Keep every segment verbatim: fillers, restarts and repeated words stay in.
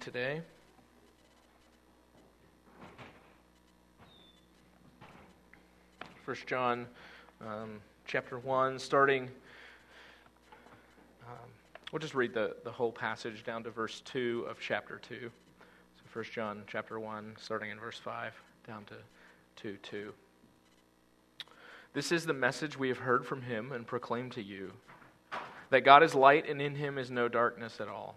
Today. First John um, chapter one, starting, um, we'll just read the, the whole passage down to verse two of chapter two. So First John chapter one, starting in verse five, down to two two. This is the message we have heard from him and proclaimed to you, that God is light and in him is no darkness at all.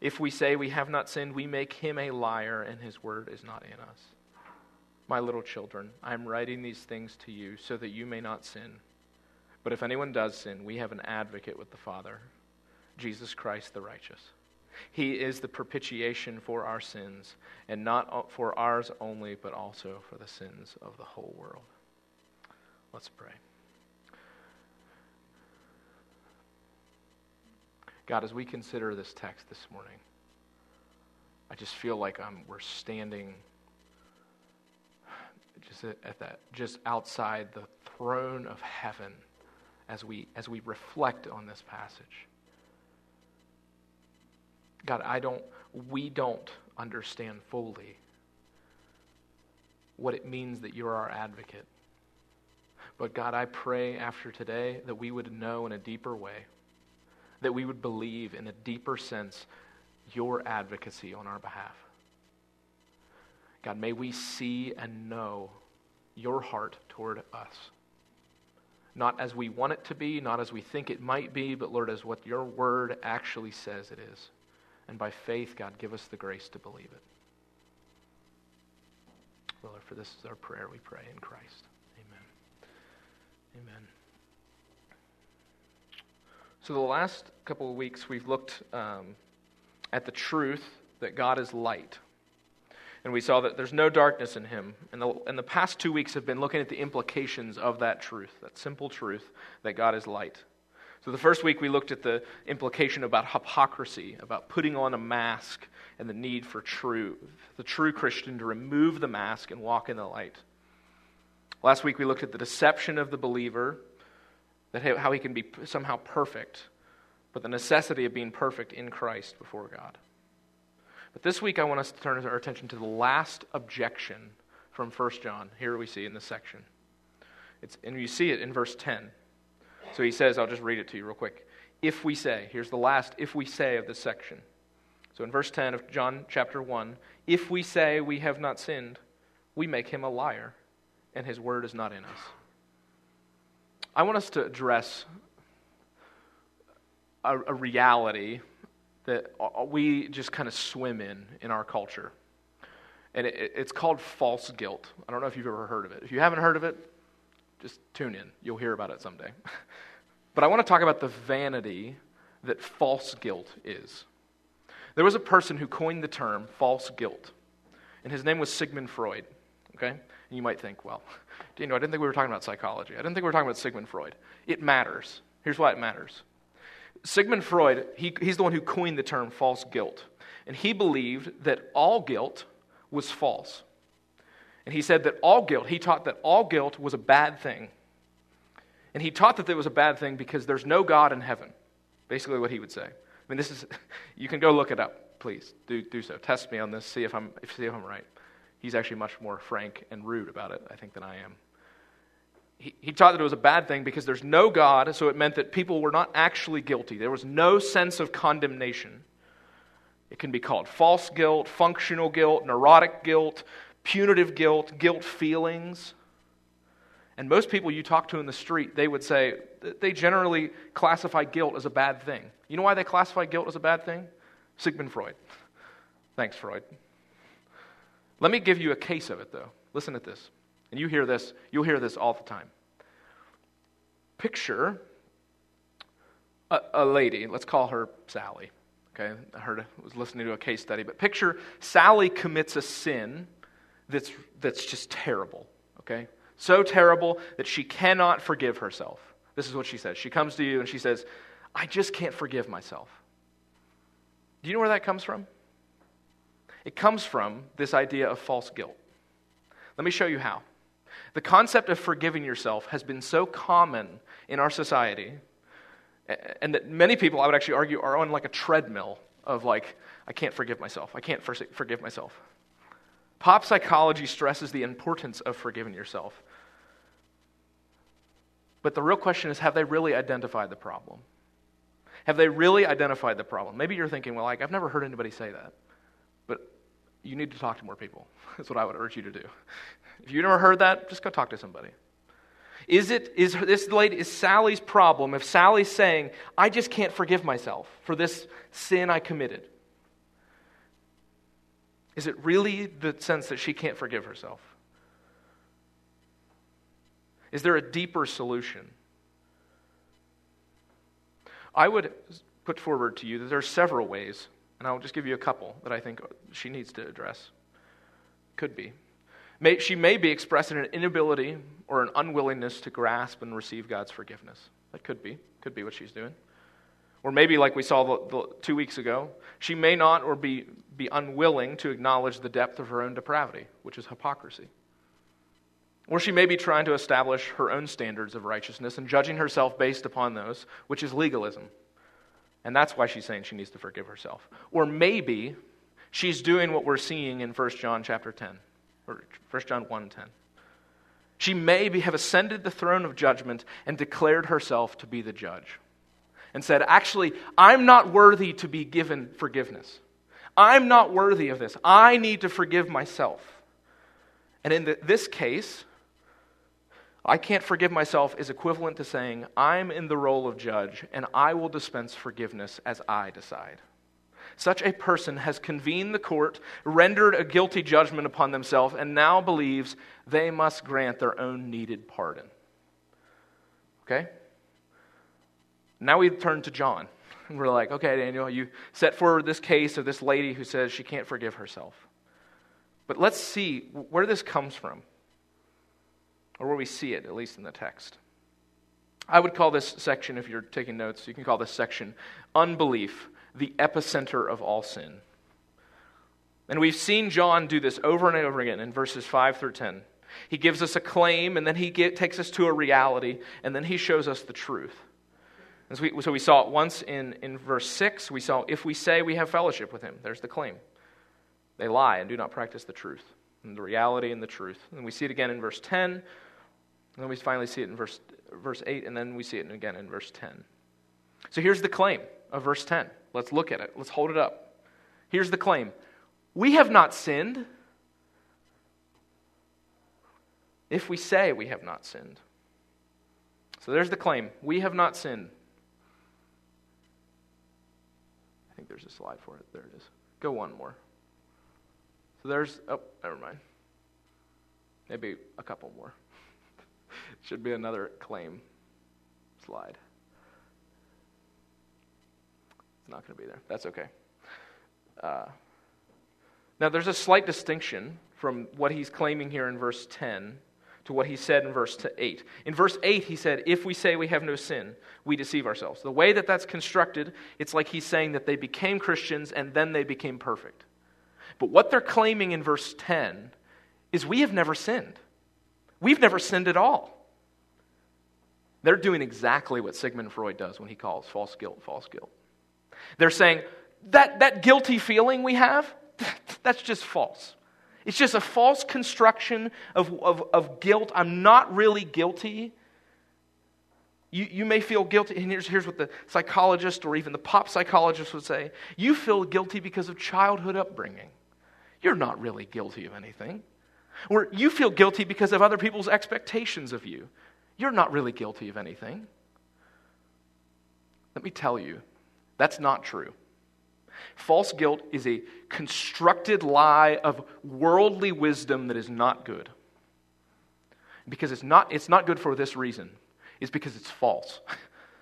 If we say we have not sinned, we make him a liar, and his word is not in us. My little children, I am writing these things to you so that you may not sin. But if anyone does sin, we have an advocate with the Father, Jesus Christ the righteous. He is the propitiation for our sins, and not for ours only, but also for the sins of the whole world. Let's pray. God, as we consider this text this morning, I just feel like I'm, we're standing just at that, just outside the throne of heaven, as we as we reflect on this passage. God, I don't, we don't understand fully what it means that you're our advocate, but God, I pray after today that we would know in a deeper way, that we would believe in a deeper sense your advocacy on our behalf. God, may we see and know your heart toward us. Not as we want it to be, not as we think it might be, but Lord, as what your word actually says it is. And by faith, God, give us the grace to believe it. Lord, for this is our prayer, we pray in Christ. Amen. Amen. So the last couple of weeks, we've looked um, at the truth that God is light. And we saw that there's no darkness in him. And the, and the past two weeks have been looking at the implications of that truth, that simple truth that God is light. So the first week, we looked at the implication about hypocrisy, about putting on a mask and the need for true, the true Christian to remove the mask and walk in the light. Last week, we looked at the deception of the believer, that how he can be somehow perfect, but the necessity of being perfect in Christ before God. But this week I want us to turn our attention to the last objection from First John. Here we see in this section. It's, and you see it in verse ten. So he says, I'll just read it to you real quick. If we say, here's the last if we say of this section. So in verse ten of John chapter one, if we say we have not sinned, we make him a liar, and his word is not in us. I want us to address a, a reality that we just kind of swim in in our culture. And it, it's called false guilt. I don't know if you've ever heard of it. If you haven't heard of it, just tune in. You'll hear about it someday. But I want to talk about the vanity that false guilt is. There was a person who coined the term false guilt, and his name was Sigmund Freud. Okay? And you might think, well, you know, I didn't think we were talking about psychology. I didn't think we were talking about Sigmund Freud. It matters. Here's why it matters. Sigmund Freud, he, he's the one who coined the term false guilt. And he believed that all guilt was false. And he said that all guilt, he taught that all guilt was a bad thing. And he taught that it was a bad thing because there's no God in heaven. Basically what he would say. I mean, this is, you can go look it up, please. Do do so. Test me on this. See if I'm see if I'm right. He's actually much more frank and rude about it, I think, than I am. He, he taught that it was a bad thing because there's no God, so it meant that people were not actually guilty. There was no sense of condemnation. It can be called false guilt, functional guilt, neurotic guilt, punitive guilt, guilt feelings. And most people you talk to in the street, they would say, they generally classify guilt as a bad thing. You know why they classify guilt as a bad thing? Sigmund Freud. Thanks, Freud. Let me give you a case of it, though. Listen to this. And you hear this, you'll hear this all the time. Picture a, a lady, let's call her Sally. Okay, I heard I was listening to a case study, but picture Sally commits a sin that's that's just terrible, okay? So terrible that she cannot forgive herself. This is what she says. She comes to you and she says, I just can't forgive myself. Do you know where that comes from? It comes from this idea of false guilt. Let me show you how. The concept of forgiving yourself has been so common in our society, and that many people, I would actually argue, are on like a treadmill of like, I can't forgive myself. I can't forgive myself. Pop psychology stresses the importance of forgiving yourself. But the real question is, have they really identified the problem? Have they really identified the problem? Maybe you're thinking, well, like, I've never heard anybody say that. But you need to talk to more people. That's what I would urge you to do. If you've never heard that, just go talk to somebody. Is it is this lady is Sally's problem if Sally's saying, I just can't forgive myself for this sin I committed? Is it really the sense that she can't forgive herself? Is there a deeper solution? I would put forward to you that there are several ways, and I'll just give you a couple that I think she needs to address. Could be. May, she may be expressing an inability or an unwillingness to grasp and receive God's forgiveness. That could be. Could be what she's doing. Or maybe, like we saw the, the, two weeks ago, she may not or be, be unwilling to acknowledge the depth of her own depravity, which is hypocrisy. Or she may be trying to establish her own standards of righteousness and judging herself based upon those, which is legalism. And that's why she's saying she needs to forgive herself. Or maybe she's doing what we're seeing in First John chapter ten, or First John one ten. She may be, have ascended the throne of judgment and declared herself to be the judge. And said, actually, I'm not worthy to be given forgiveness. I'm not worthy of this. I need to forgive myself. And in the, this case, I can't forgive myself is equivalent to saying, I'm in the role of judge, and I will dispense forgiveness as I decide. Such a person has convened the court, rendered a guilty judgment upon themselves, and now believes they must grant their own needed pardon. Okay? Now we turn to John, and we're like, okay, Daniel, you set forward this case of this lady who says she can't forgive herself. But let's see where this comes from, or where we see it, at least in the text. I would call this section, if you're taking notes, you can call this section, Unbelief, the Epicenter of All Sin. And we've seen John do this over and over again in verses five through ten. He gives us a claim, and then he get, takes us to a reality, and then he shows us the truth. And so, we, so we saw it once in, in verse six. We saw, if we say we have fellowship with him, there's the claim. They lie and do not practice the truth, and the reality and the truth. And we see it again in verse ten, and then we finally see it in verse eight, and then we see it again in verse ten. So here's the claim of verse ten. Let's look at it. Let's hold it up. Here's the claim. We have not sinned if we say we have not sinned. So there's the claim. We have not sinned. There's a slide for it. There it is. Go one more. So there's, oh, never mind. Maybe a couple more. Should be another claim slide. It's not going to be there. That's okay. Uh, now, there's a slight distinction from what he's claiming here in verse ten to what he said in verse eight. In verse eight, he said, if we say we have no sin, we deceive ourselves. The way that that's constructed, it's like he's saying that they became Christians and then they became perfect. But what they're claiming in verse ten is we have never sinned. We've never sinned at all. They're doing exactly what Sigmund Freud does when he calls false guilt, false guilt. They're saying, that, that guilty feeling we have, that's just false. It's just a false construction of, of, of guilt. I'm not really guilty. You, you may feel guilty, and here's, here's what the psychologist or even the pop psychologist would say. You feel guilty because of childhood upbringing. You're not really guilty of anything. Or you feel guilty because of other people's expectations of you. You're not really guilty of anything. Let me tell you, that's not true. False guilt is a constructed lie of worldly wisdom that is not good. Because it's not, it's not good for this reason. It's because it's false.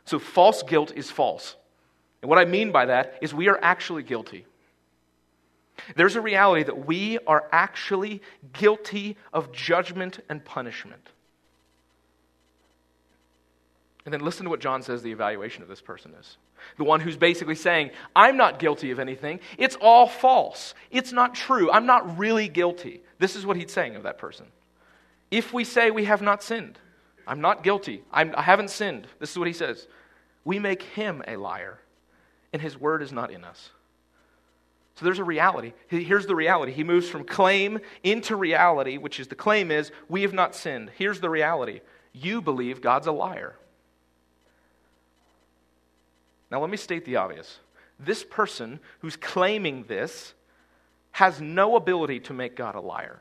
So false guilt is false. And what I mean by that is we are actually guilty. There's a reality that we are actually guilty of judgment and punishment. And then listen to what John says the evaluation of this person is. The one who's basically saying, I'm not guilty of anything. It's all false. It's not true. I'm not really guilty. This is what he's saying of that person. If we say we have not sinned, I'm not guilty. I'm, I haven't sinned. This is what he says. We make him a liar, and his word is not in us. So there's a reality. Here's the reality. He moves from claim into reality, which is the claim is, we have not sinned. Here's the reality. You believe God's a liar. Now let me state the obvious. This person who's claiming this has no ability to make God a liar.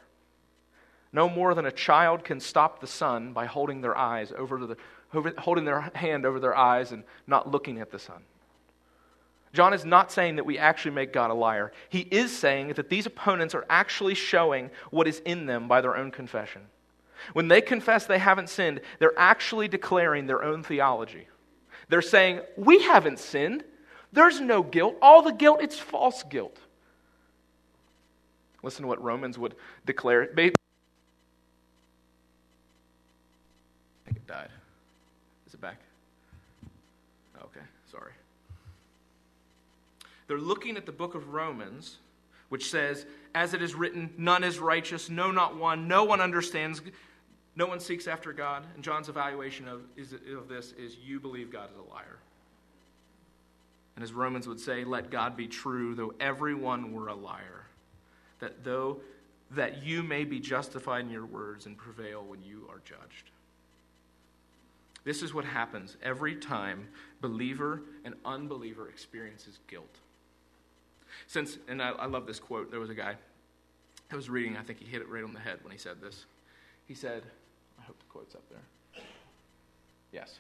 No more than a child can stop the sun by holding their eyes over the over, holding their hand over their eyes and not looking at the sun. John is not saying that we actually make God a liar. He is saying that these opponents are actually showing what is in them by their own confession. When they confess they haven't sinned, they're actually declaring their own theology. They're saying, we haven't sinned. There's no guilt. All the guilt, it's false guilt. Listen to what Romans would declare. I think it died. Is it back? Okay, sorry. They're looking at the book of Romans, which says, as it is written, none is righteous, no, not one. No one understands. No one seeks after God. And John's evaluation of, is, of this is, you believe God is a liar. And as Romans would say, let God be true, though everyone were a liar, that though that you may be justified in your words and prevail when you are judged. This is what happens every time believer and unbeliever experiences guilt. Since, and I, I love this quote, there was a guy I was reading, I think he hit it right on the head when he said this. He said, I hope the quote's up there. Yes.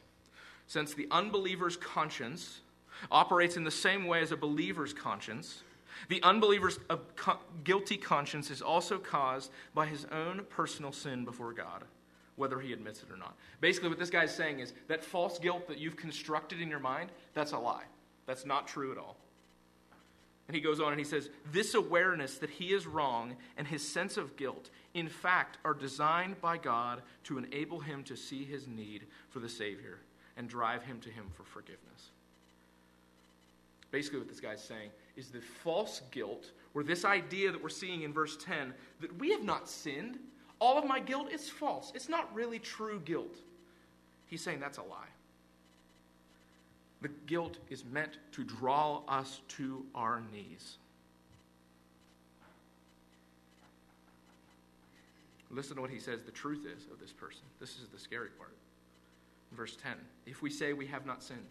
Since the unbeliever's conscience operates in the same way as a believer's conscience, the unbeliever's guilty conscience is also caused by his own personal sin before God, whether he admits it or not. Basically, what this guy's saying is that false guilt that you've constructed in your mind, that's a lie. That's not true at all. And he goes on and he says, this awareness that he is wrong and his sense of guilt, in fact, are designed by God to enable him to see his need for the Savior and drive him to him for forgiveness. Basically what this guy's saying is the false guilt, or this idea that we're seeing in verse ten, that we have not sinned, all of my guilt is false. It's not really true guilt. He's saying that's a lie. The guilt is meant to draw us to our knees. Listen to what he says the truth is of this person. This is the scary part. Verse ten, if we say we have not sinned,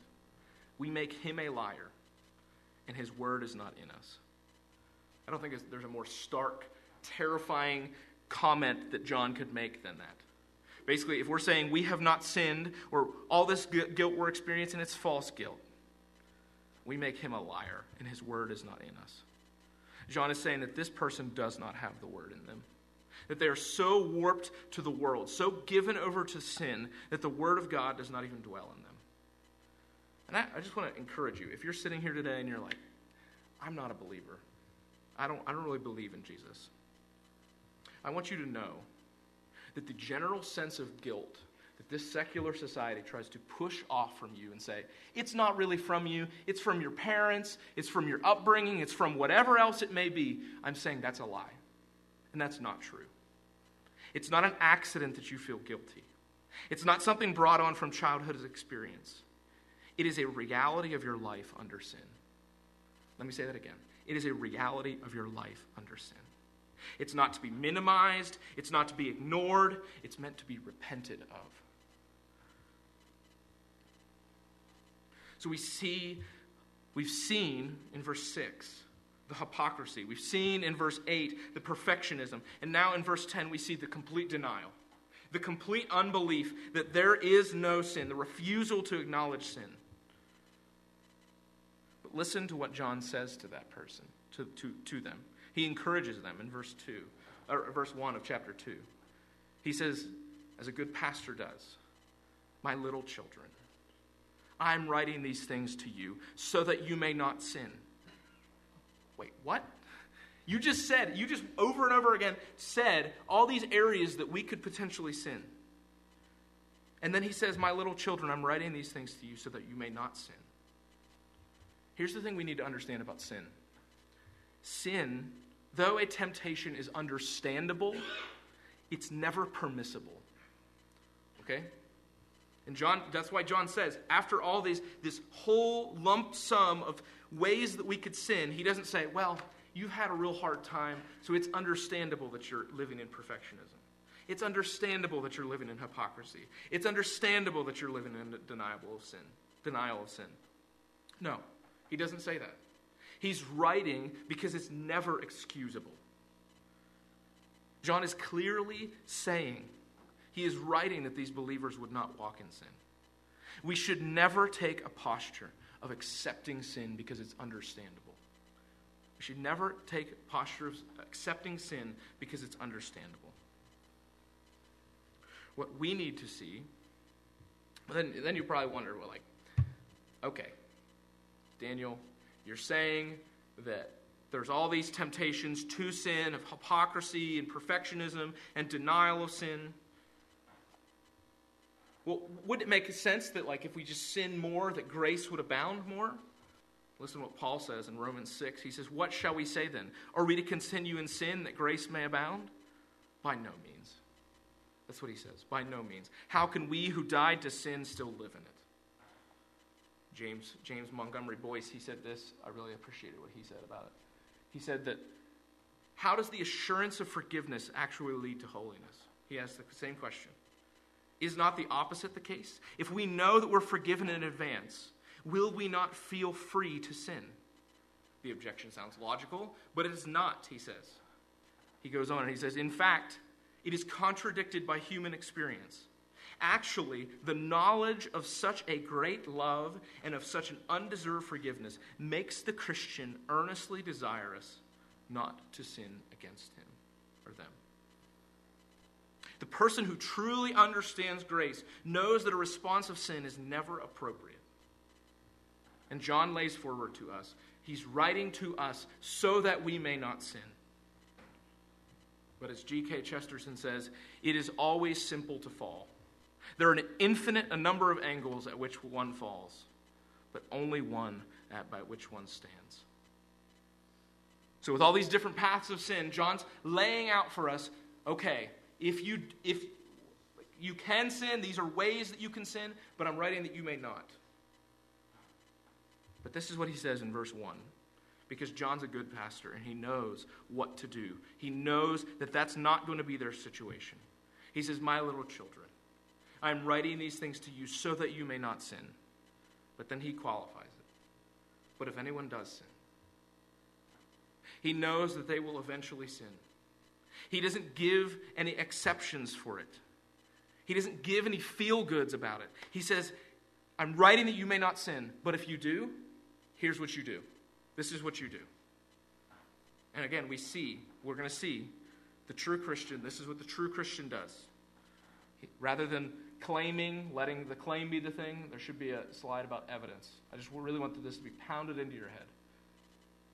we make him a liar, and his word is not in us. I don't think there's a more stark, terrifying comment that John could make than that. Basically, if we're saying we have not sinned, or all this guilt we're experiencing, it's false guilt, we make him a liar, and his word is not in us. John is saying that this person does not have the word in them, that they are so warped to the world, so given over to sin, that the word of God does not even dwell in them. And I, I just want to encourage you, if you're sitting here today and you're like, I'm not a believer, I don't, I don't really believe in Jesus, I want you to know that the general sense of guilt that this secular society tries to push off from you and say, it's not really from you, it's from your parents, it's from your upbringing, it's from whatever else it may be, I'm saying that's a lie. And that's not true. It's not an accident that you feel guilty. It's not something brought on from childhood's experience. It is a reality of your life under sin. Let me say that again. It is a reality of your life under sin. It's not to be minimized. It's not to be ignored. It's meant to be repented of. So we see, we've seen in verse six, the hypocrisy. We've seen in verse eight, the perfectionism. And now in verse ten, we see the complete denial, the complete unbelief that there is no sin, the refusal to acknowledge sin. But listen to what John says to that person, to, to, to them. He encourages them in verse two, or verse one of chapter two. He says, as a good pastor does, my little children, I'm writing these things to you so that you may not sin. Wait, what? You just said, you just over and over again said all these areas that we could potentially sin. And then he says, my little children, I'm writing these things to you so that you may not sin. Here's the thing we need to understand about sin. Sin, though a temptation is understandable, it's never permissible. Okay? And John, that's why John says, after all these, this whole lump sum of ways that we could sin, he doesn't say, well, you've had a real hard time, so it's understandable that you're living in perfectionism. It's understandable that you're living in hypocrisy. It's understandable that you're living in denial of sin. Denial of sin. No, he doesn't say that. He's writing because it's never excusable. John is clearly saying, he is writing that these believers would not walk in sin. We should never take a posture of accepting sin because it's understandable. We should never take a posture of accepting sin because it's understandable. What we need to see, then, then you probably wonder, well, like, okay, Daniel, you're saying that there's all these temptations to sin of hypocrisy and perfectionism and denial of sin. Well, would it make sense that, like, if we just sin more, that grace would abound more? Listen to what Paul says in Romans six. He says, what shall we say then? Are we to continue in sin that grace may abound? By no means. That's what he says. By no means. How can we who died to sin still live in it? James, James Montgomery Boyce, he said this. I really appreciated what he said about it. He said that, how does the assurance of forgiveness actually lead to holiness? He asked the same question. Is not the opposite the case? If we know that we're forgiven in advance, will we not feel free to sin? The objection sounds logical, but it is not, he says. He goes on and he says, in fact, it is contradicted by human experience. Actually, the knowledge of such a great love and of such an undeserved forgiveness makes the Christian earnestly desirous not to sin against him or them. The person who truly understands grace knows that a response of sin is never appropriate. And John lays forward to us. He's writing to us so that we may not sin. But as G K Chesterton says, it is always simple to fall. There are an infinite a number of angles at which one falls, but only one at by which one stands. So with all these different paths of sin, John's laying out for us, okay, If you if you can sin, these are ways that you can sin, but I'm writing that you may not. But this is what he says in verse one, because John's a good pastor and he knows what to do. He knows that that's not going to be their situation. He says, my little children, I'm writing these things to you so that you may not sin. But then he qualifies it. But if anyone does sin, he knows that they will eventually sin. He doesn't give any exceptions for it. He doesn't give any feel-goods about it. He says, I'm writing that you may not sin, but if you do, here's what you do. This is what you do. And again, we see, we're going to see the true Christian, this is what the true Christian does. He, rather than claiming, letting the claim be the thing, there should be a slide about evidence. I just really want this to be pounded into your head.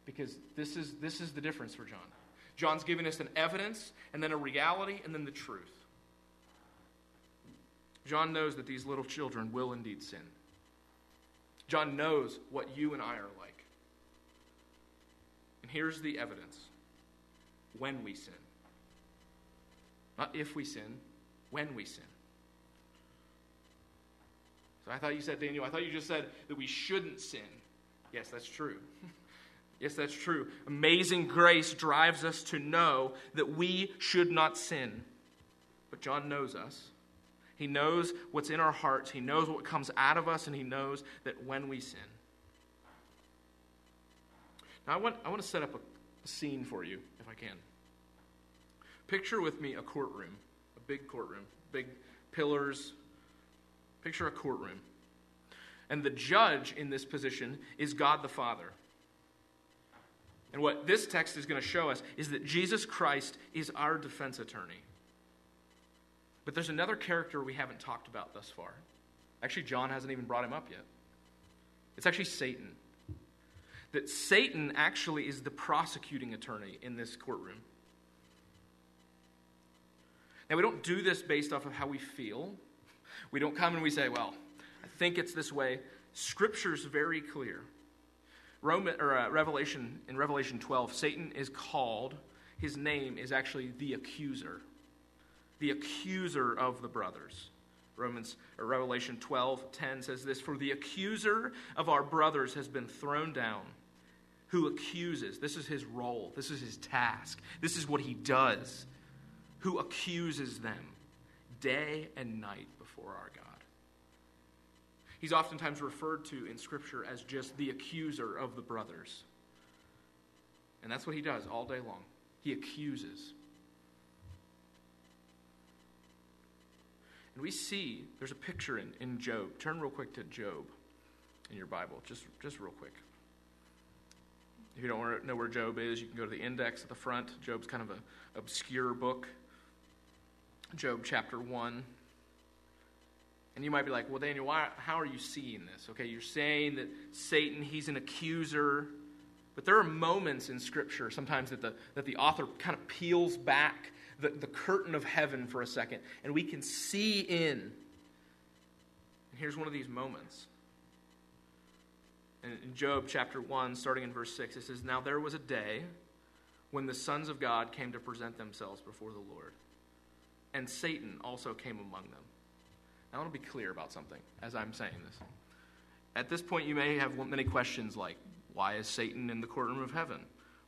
Because this is this is the difference for John. John's giving us an evidence, and then a reality, and then the truth. John knows that these little children will indeed sin. John knows what you and I are like. And here's the evidence. When we sin. Not if we sin, when we sin. So I thought you said, Daniel, I thought you just said that we shouldn't sin. Yes, that's true. Yes, that's true. Amazing grace drives us to know that we should not sin. But John knows us. He knows what's in our hearts. He knows what comes out of us, and he knows that when we sin. Now, I want, I want to set up a, a scene for you, if I can. Picture with me a courtroom, a big courtroom, big pillars. Picture a courtroom. And the judge in this position is God the Father. And what this text is going to show us is that Jesus Christ is our defense attorney. But there's another character we haven't talked about thus far. Actually, John hasn't even brought him up yet. It's actually Satan. that Satan actually is the prosecuting attorney in this courtroom. Now, we don't do this based off of how we feel. We don't come and we say, well, I think it's this way. Scripture's very clear. Roman, or, uh, Revelation, in Revelation twelve, Satan is called, his name is actually the accuser. The accuser of the brothers. Romans or Revelation twelve ten says this, for the accuser of our brothers has been thrown down, who accuses. This is his role. This is his task. This is what he does. Who accuses them day and night before our God. He's oftentimes referred to in Scripture as just the accuser of the brothers. And that's what he does all day long. He accuses. And we see, there's a picture in, in Job. Turn real quick to Job in your Bible, just, just real quick. If you don't know where Job is, you can go to the index at the front. Job's kind of an obscure book. Job chapter one. And you might be like, well, Daniel, why, how are you seeing this? Okay, you're saying that Satan, he's an accuser. But there are moments in Scripture sometimes that the, that the author kind of peels back the, the curtain of heaven for a second, and we can see in. And here's one of these moments. And in Job chapter one, starting in verse six, it says, now there was a day when the sons of God came to present themselves before the Lord, and Satan also came among them. Now, I want to be clear about something as I'm saying this. At this point, you may have many questions like, why is Satan in the courtroom of heaven?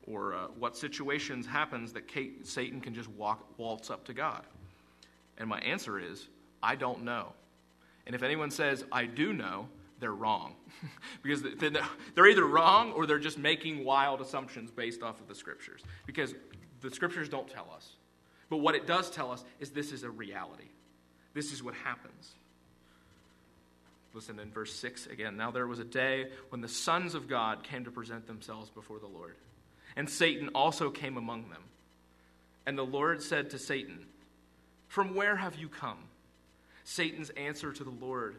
Or uh, what situations happens that Kate, Satan can just walk, waltz up to God? And my answer is, I don't know. And if anyone says, I do know, they're wrong. Because they're either wrong or they're just making wild assumptions based off of the Scriptures. Because the Scriptures don't tell us. But what it does tell us is this is a reality. This is what happens. Listen in verse six again. Now there was a day when the sons of God came to present themselves before the Lord, and Satan also came among them. And the Lord said to Satan, from where have you come? Satan's answer to the Lord,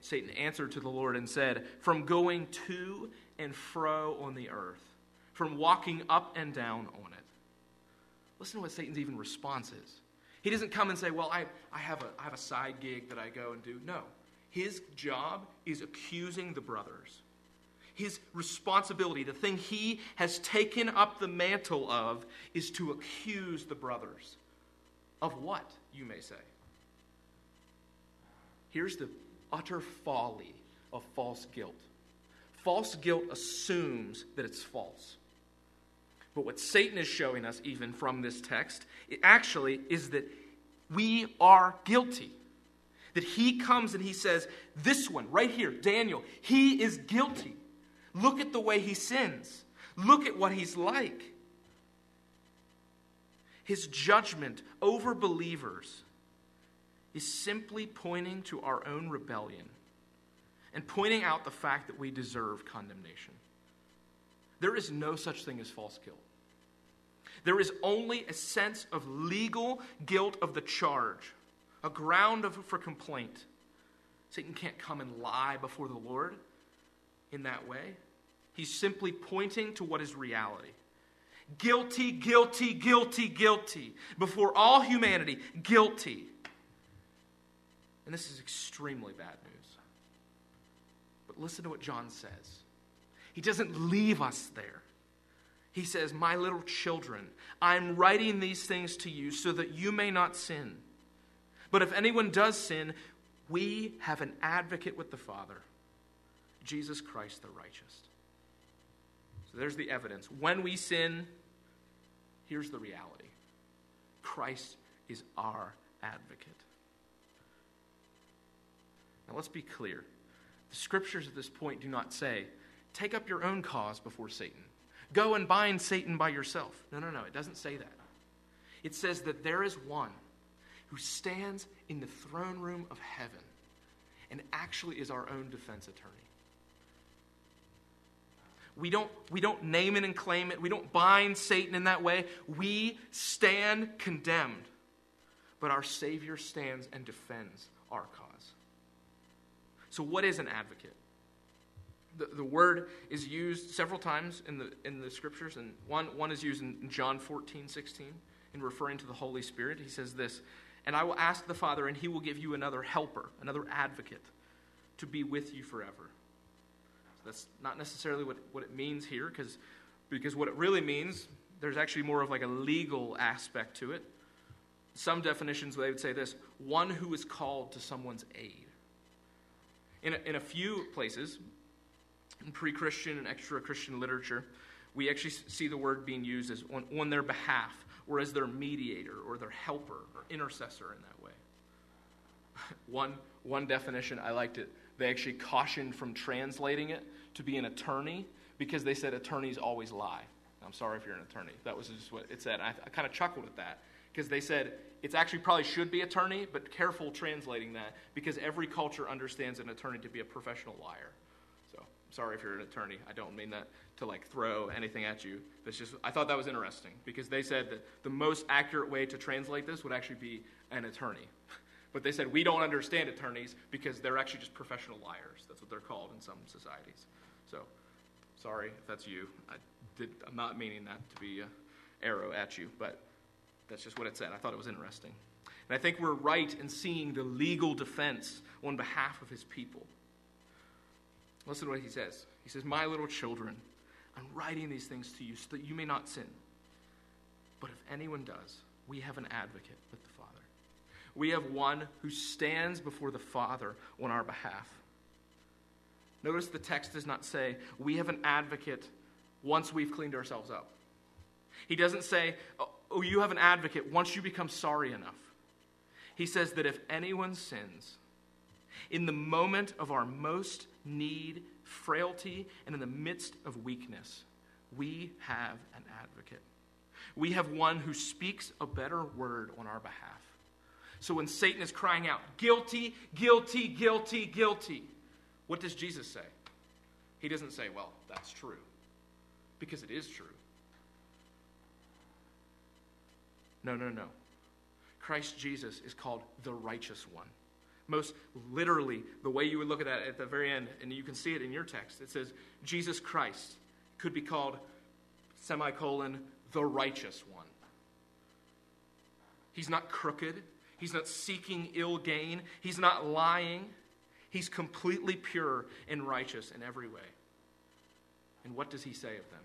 Satan answered to the Lord and said, from going to and fro on the earth, from walking up and down on it. Listen to what Satan's even response is. He doesn't come and say, well, I, I, have a, I have a side gig that I go and do. No. His job is accusing the brothers. His responsibility, the thing he has taken up the mantle of, is to accuse the brothers. Of what, you may say? Here's the utter folly of false guilt. False guilt assumes that it's false. But what Satan is showing us, even from this text, it actually is that we are guilty. That he comes and he says, this one right here, Daniel, he is guilty. Look at the way he sins. Look at what he's like. His judgment over believers is simply pointing to our own rebellion and pointing out the fact that we deserve condemnation. There is no such thing as false guilt. There is only a sense of legal guilt of the charge, a ground of, for complaint. Satan can't come and lie before the Lord in that way. He's simply pointing to what is reality. Guilty, guilty, guilty, guilty. Before all humanity, guilty. And this is extremely bad news. But listen to what John says. He doesn't leave us there. He says, my little children, I'm writing these things to you so that you may not sin. But if anyone does sin, we have an advocate with the Father, Jesus Christ the righteous. So there's the evidence. When we sin, here's the reality. Christ is our advocate. Now let's be clear. The Scriptures at this point do not say, take up your own cause before Satan. Go and bind Satan by yourself. No, no, no, it doesn't say that. It says that there is one who stands in the throne room of heaven and actually is our own defense attorney. We don't, we don't name it and claim it. We don't bind Satan in that way. We stand condemned. But our Savior stands and defends our cause. So what is an advocate? the, the word is used several times in the in the scriptures, and one one is used in John fourteen sixteen in referring to the Holy Spirit. He says this, "And I will ask the Father, and he will give you another helper, another advocate, to be with you forever." So that's not necessarily what, what it means here, because because what it really means, there's actually more of like a legal aspect to it. Some definitions, they would say this, one who is called to someone's aid. In a, in a few places, in pre-Christian and extra-Christian literature, we actually see the word being used as on, on their behalf, or as their mediator, or their helper, or intercessor in that way. One, one definition, I liked it. They actually cautioned from translating it to be an attorney, because they said attorneys always lie. I'm sorry if you're an attorney. That was just what it said. I, I kind of chuckled at that, because they said it's actually probably should be attorney, but careful translating that, because every culture understands an attorney to be a professional liar. So I'm sorry if you're an attorney. I don't mean that to like throw anything at you. That's just, I thought that was interesting, because they said that the most accurate way to translate this would actually be an attorney. But they said we don't understand attorneys because they're actually just professional liars. That's what they're called in some societies. So sorry if that's you. I did, I'm not meaning that to be an arrow at you, but that's just what it said. I thought it was interesting. And I think we're right in seeing the legal defense on behalf of his people. Listen to what he says. He says, "My little children, I'm writing these things to you so that you may not sin. But if anyone does, we have an advocate with the Father. We have one who stands before the Father on our behalf." Notice the text does not say, we have an advocate once we've cleaned ourselves up. He doesn't say, oh, Oh, you have an advocate once you become sorry enough. He says that if anyone sins, in the moment of our most need, frailty, and in the midst of weakness, we have an advocate. We have one who speaks a better word on our behalf. So when Satan is crying out, guilty, guilty, guilty, guilty, what does Jesus say? He doesn't say, well, that's true, because it is true. No, no, no. Christ Jesus is called the righteous one. Most literally, the way you would look at that at the very end, and you can see it in your text, it says, Jesus Christ could be called, semicolon, the righteous one. He's not crooked. He's not seeking ill gain. He's not lying. He's completely pure and righteous in every way. And what does he say of them?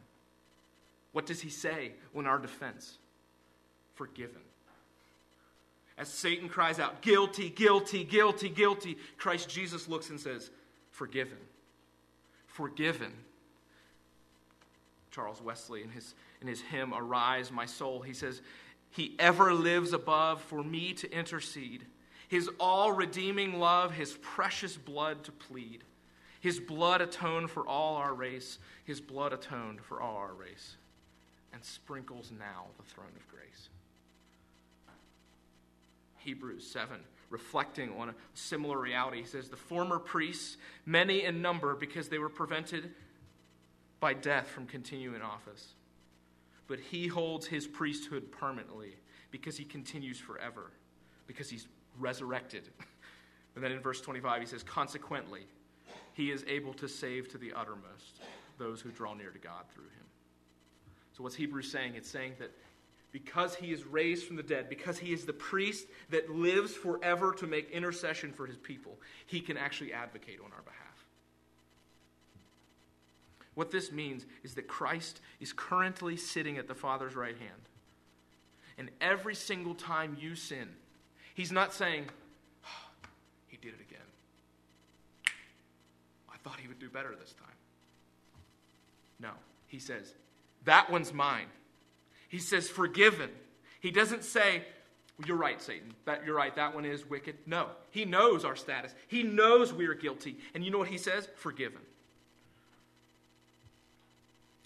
What does he say on our defense? Forgiven. As Satan cries out, guilty, guilty, guilty, guilty, Christ Jesus looks and says, forgiven, forgiven. Charles Wesley in his, in his hymn, Arise, My Soul, he says, he ever lives above for me to intercede. His all-redeeming love, his precious blood to plead. His blood atoned for all our race. His blood atoned for all our race. And sprinkles now the throne of grace. Hebrews seven, reflecting on a similar reality, he says, the former priests, many in number because they were prevented by death from continuing office. But he holds his priesthood permanently because he continues forever, because he's resurrected. And then in verse twenty-five, he says, consequently, he is able to save to the uttermost those who draw near to God through him. So what's Hebrews saying? It's saying that because he is raised from the dead, because he is the priest that lives forever to make intercession for his people, he can actually advocate on our behalf. What this means is that Christ is currently sitting at the Father's right hand. And every single time you sin, he's not saying, oh, he did it again. I thought he would do better this time. No, he says, that one's mine. He says, forgiven. He doesn't say, well, you're right, Satan. That, you're right, that one is wicked. No, he knows our status. He knows we are guilty. And you know what he says? Forgiven.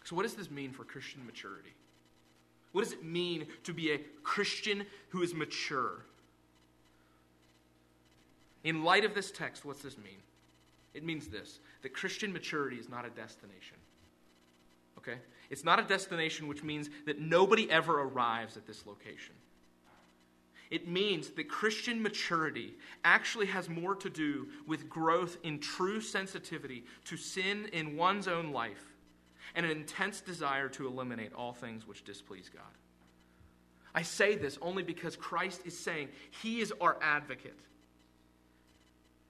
So what does this mean for Christian maturity? What does it mean to be a Christian who is mature? In light of this text, what's this mean? It means this, that Christian maturity is not a destination. Okay? It's not a destination, which means that nobody ever arrives at this location. it means that Christian maturity actually has more to do with growth in true sensitivity to sin in one's own life and an intense desire to eliminate all things which displease God. I say this only because Christ is saying he is our advocate.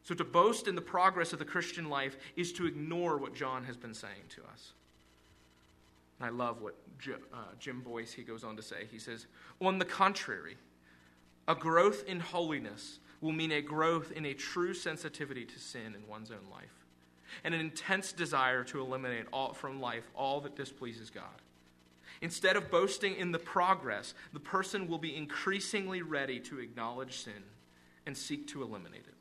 So to boast in the progress of the Christian life is to ignore what John has been saying to us. And I love what Jim, uh, Jim Boyce, he goes on to say. He says, on the contrary, a growth in holiness will mean a growth in a true sensitivity to sin in one's own life and an intense desire to eliminate all, from life all that displeases God. Instead of boasting in the progress, the person will be increasingly ready to acknowledge sin and seek to eliminate it.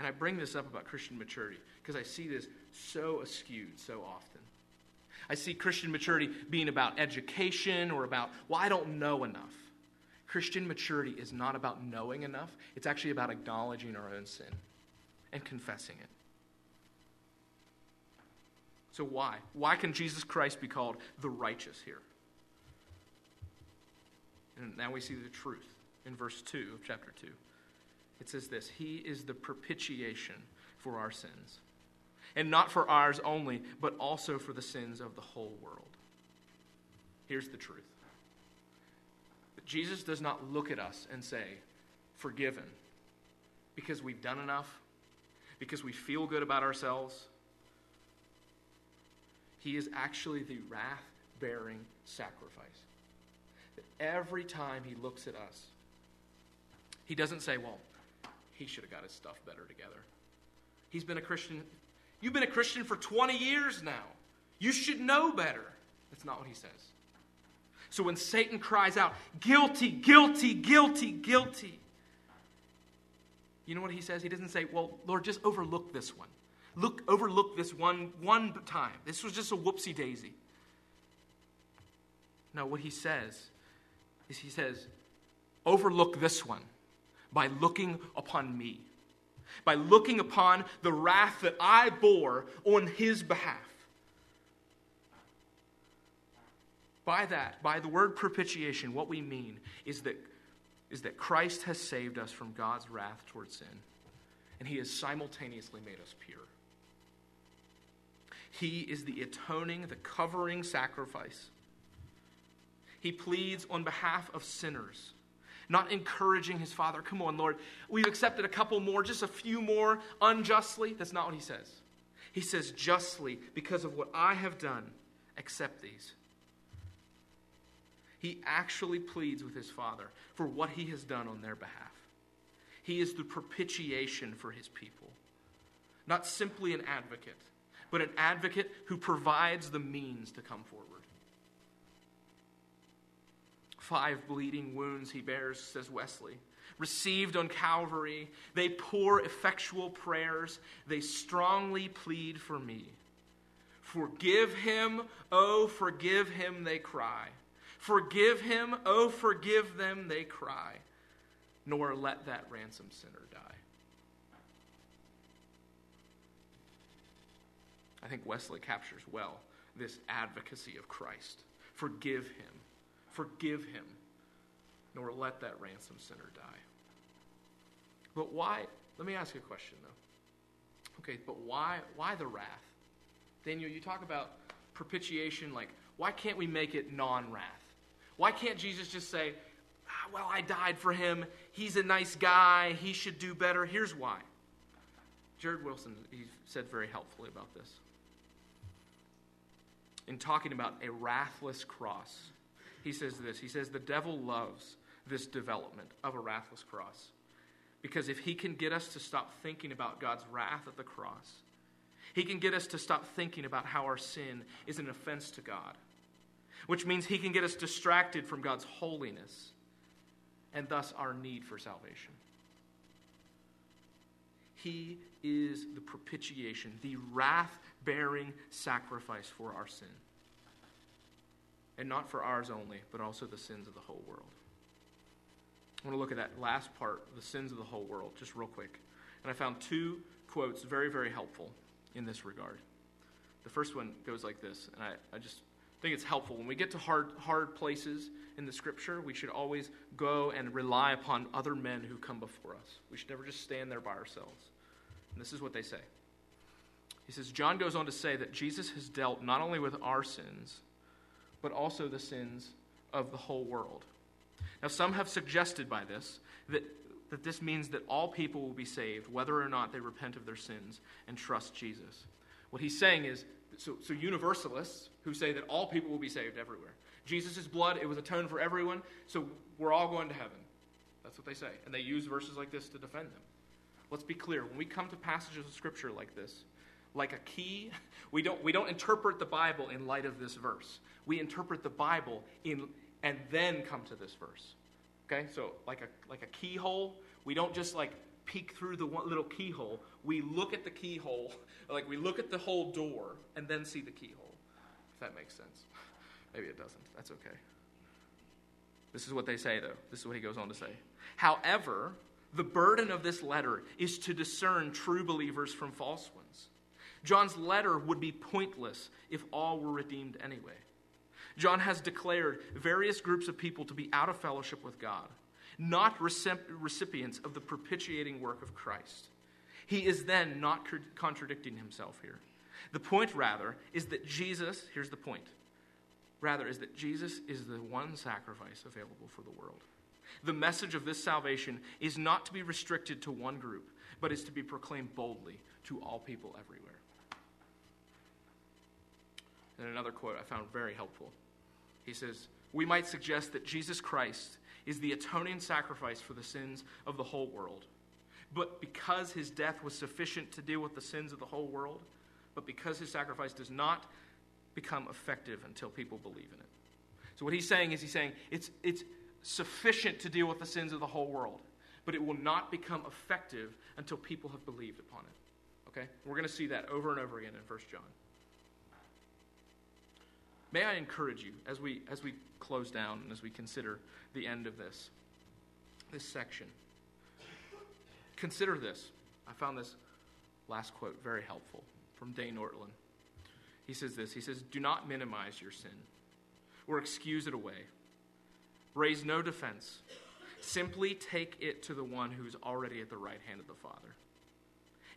And I bring this up about Christian maturity because I see this so askewed so often. I see Christian maturity being about education or about, well, I don't know enough. Christian maturity is not about knowing enough. It's actually about acknowledging our own sin and confessing it. So why? Why can Jesus Christ be called the righteous here? And now we see the truth in verse two of chapter two. It says this, he is the propitiation for our sins. And not for ours only, but also for the sins of the whole world. Here's the truth. That Jesus does not look at us and say, forgiven, because we've done enough, because we feel good about ourselves. He is actually the wrath-bearing sacrifice. That every time he looks at us, he doesn't say, well, he should have got his stuff better together. He's been a Christian. You've been a Christian for twenty years now. You should know better. That's not what he says. So when Satan cries out, guilty, guilty, guilty, guilty, you know what he says? He doesn't say, well, Lord, just overlook this one. Look, overlook this one one time. This was just a whoopsie daisy. No, what he says is he says, overlook this one by looking upon me. By looking upon the wrath that I bore on his behalf. By that, by the word propitiation, what we mean is that, is that Christ has saved us from God's wrath towards sin, and he has simultaneously made us pure. He is the atoning, the covering sacrifice. He pleads on behalf of sinners. Not encouraging his father. Come on, Lord. We've accepted a couple more, just a few more unjustly. That's not what he says. He says justly because of what I have done. Accept these. He actually pleads with his father for what he has done on their behalf. He is the propitiation for his people. Not simply an advocate, but an advocate who provides the means to come forward. Five bleeding wounds he bears, says Wesley. Received on Calvary, they pour effectual prayers. They strongly plead for me. Forgive him, oh, forgive him, they cry. Forgive him, oh, forgive them, they cry. Nor let that ransom sinner die. I think Wesley captures well this advocacy of Christ. Forgive him. Forgive him, nor let that ransom sinner die. But why? Let me ask you a question, though. Okay, but why Why the wrath? Daniel, you talk about propitiation, like, why can't we make it non-wrath? Why can't Jesus just say, ah, well, I died for him. He's a nice guy. He should do better. Here's why. Jared Wilson, he said very helpfully about this. In talking about a wrathless cross, he says this, he says, the devil loves this development of a wrathless cross because if he can get us to stop thinking about God's wrath at the cross, he can get us to stop thinking about how our sin is an offense to God, which means he can get us distracted from God's holiness and thus our need for salvation. He is the propitiation, the wrath-bearing sacrifice for our sin. And not for ours only, but also the sins of the whole world. I want to look at that last part, the sins of the whole world, just real quick. And I found two quotes very, very helpful in this regard. The first one goes like this, and I, I just I think it's helpful. When we get to hard, hard places in the Scripture, we should always go and rely upon other men who come before us. We should never just stand there by ourselves. And this is what they say. He says, John goes on to say that Jesus has dealt not only with our sins, but also the sins of the whole world. Now, some have suggested by this that, that this means that all people will be saved, whether or not they repent of their sins and trust Jesus. What he's saying is, so, so universalists who say that all people will be saved everywhere. Jesus' blood, it was atoned for everyone, so we're all going to heaven. That's what they say. And they use verses like this to defend them. Let's be clear. When we come to passages of Scripture like this, like a key, we don't we don't interpret the Bible in light of this verse. We interpret the Bible in and then come to this verse. Okay? So like a like a keyhole, we don't just like peek through the one little keyhole. We look at the keyhole, like we look at the whole door and then see the keyhole. If that makes sense. Maybe it doesn't. That's okay. This is what they say, though. This is what he goes on to say. However, the burden of this letter is to discern true believers from false ones. John's letter would be pointless if all were redeemed anyway. John has declared various groups of people to be out of fellowship with God, not recipients of the propitiating work of Christ. He is then not contradicting himself here. The point, rather, is that Jesus, here's the point, rather is that Jesus is the one sacrifice available for the world. The message of this salvation is not to be restricted to one group, but is to be proclaimed boldly to all people everywhere. And another quote I found very helpful. He says, we might suggest that Jesus Christ is the atoning sacrifice for the sins of the whole world. But because his death was sufficient to deal with the sins of the whole world, but because his sacrifice does not become effective until people believe in it. So what he's saying is he's saying it's it's sufficient to deal with the sins of the whole world, but it will not become effective until people have believed upon it. Okay? We're going to see that over and over again in First John. May I encourage you as we as we close down and as we consider the end of this, this section. Consider this. I found this last quote very helpful from Dane Ortland. He says this. He says, do not minimize your sin or excuse it away. Raise no defense. Simply take it to the one who is already at the right hand of the Father,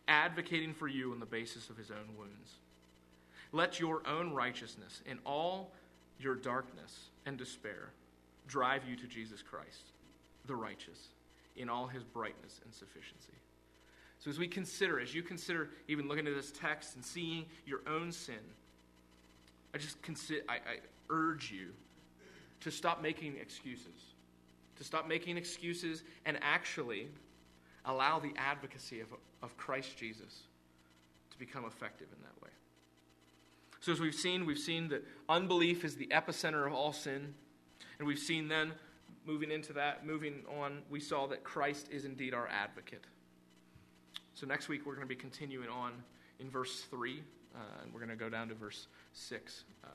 advocating for you on the basis of his own wounds. Let your own righteousness in all your darkness and despair drive you to Jesus Christ, the righteous, in all his brightness and sufficiency. So as we consider, as you consider even looking at this text and seeing your own sin, I just consider, I, I urge you to stop making excuses, to stop making excuses and actually allow the advocacy of, of Christ Jesus to become effective in that way. So as we've seen, we've seen that unbelief is the epicenter of all sin. And we've seen then, moving into that, moving on, we saw that Christ is indeed our advocate. So next week we're going to be continuing on in verse three, uh, and we're going to go down to verse six uh,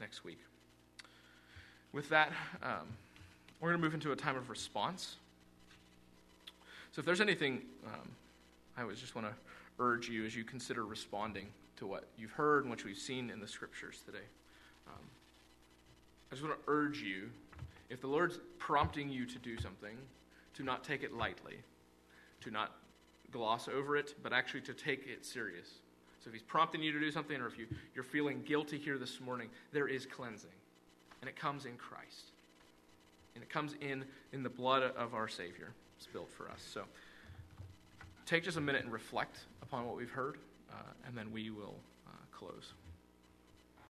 next week. With that, um, we're going to move into a time of response. So if there's anything, um, I would just want to urge you as you consider responding to what you've heard and what we've seen in the Scriptures today. Um, I just want to urge you, if the Lord's prompting you to do something, to not take it lightly, to not gloss over it, but actually to take it serious. So if he's prompting you to do something, or if you, you're feeling guilty here this morning, there is cleansing. And it comes in Christ. And it comes in in the blood of our Savior spilled for us. So take just a minute and reflect upon what we've heard. Uh, and then we will uh, close.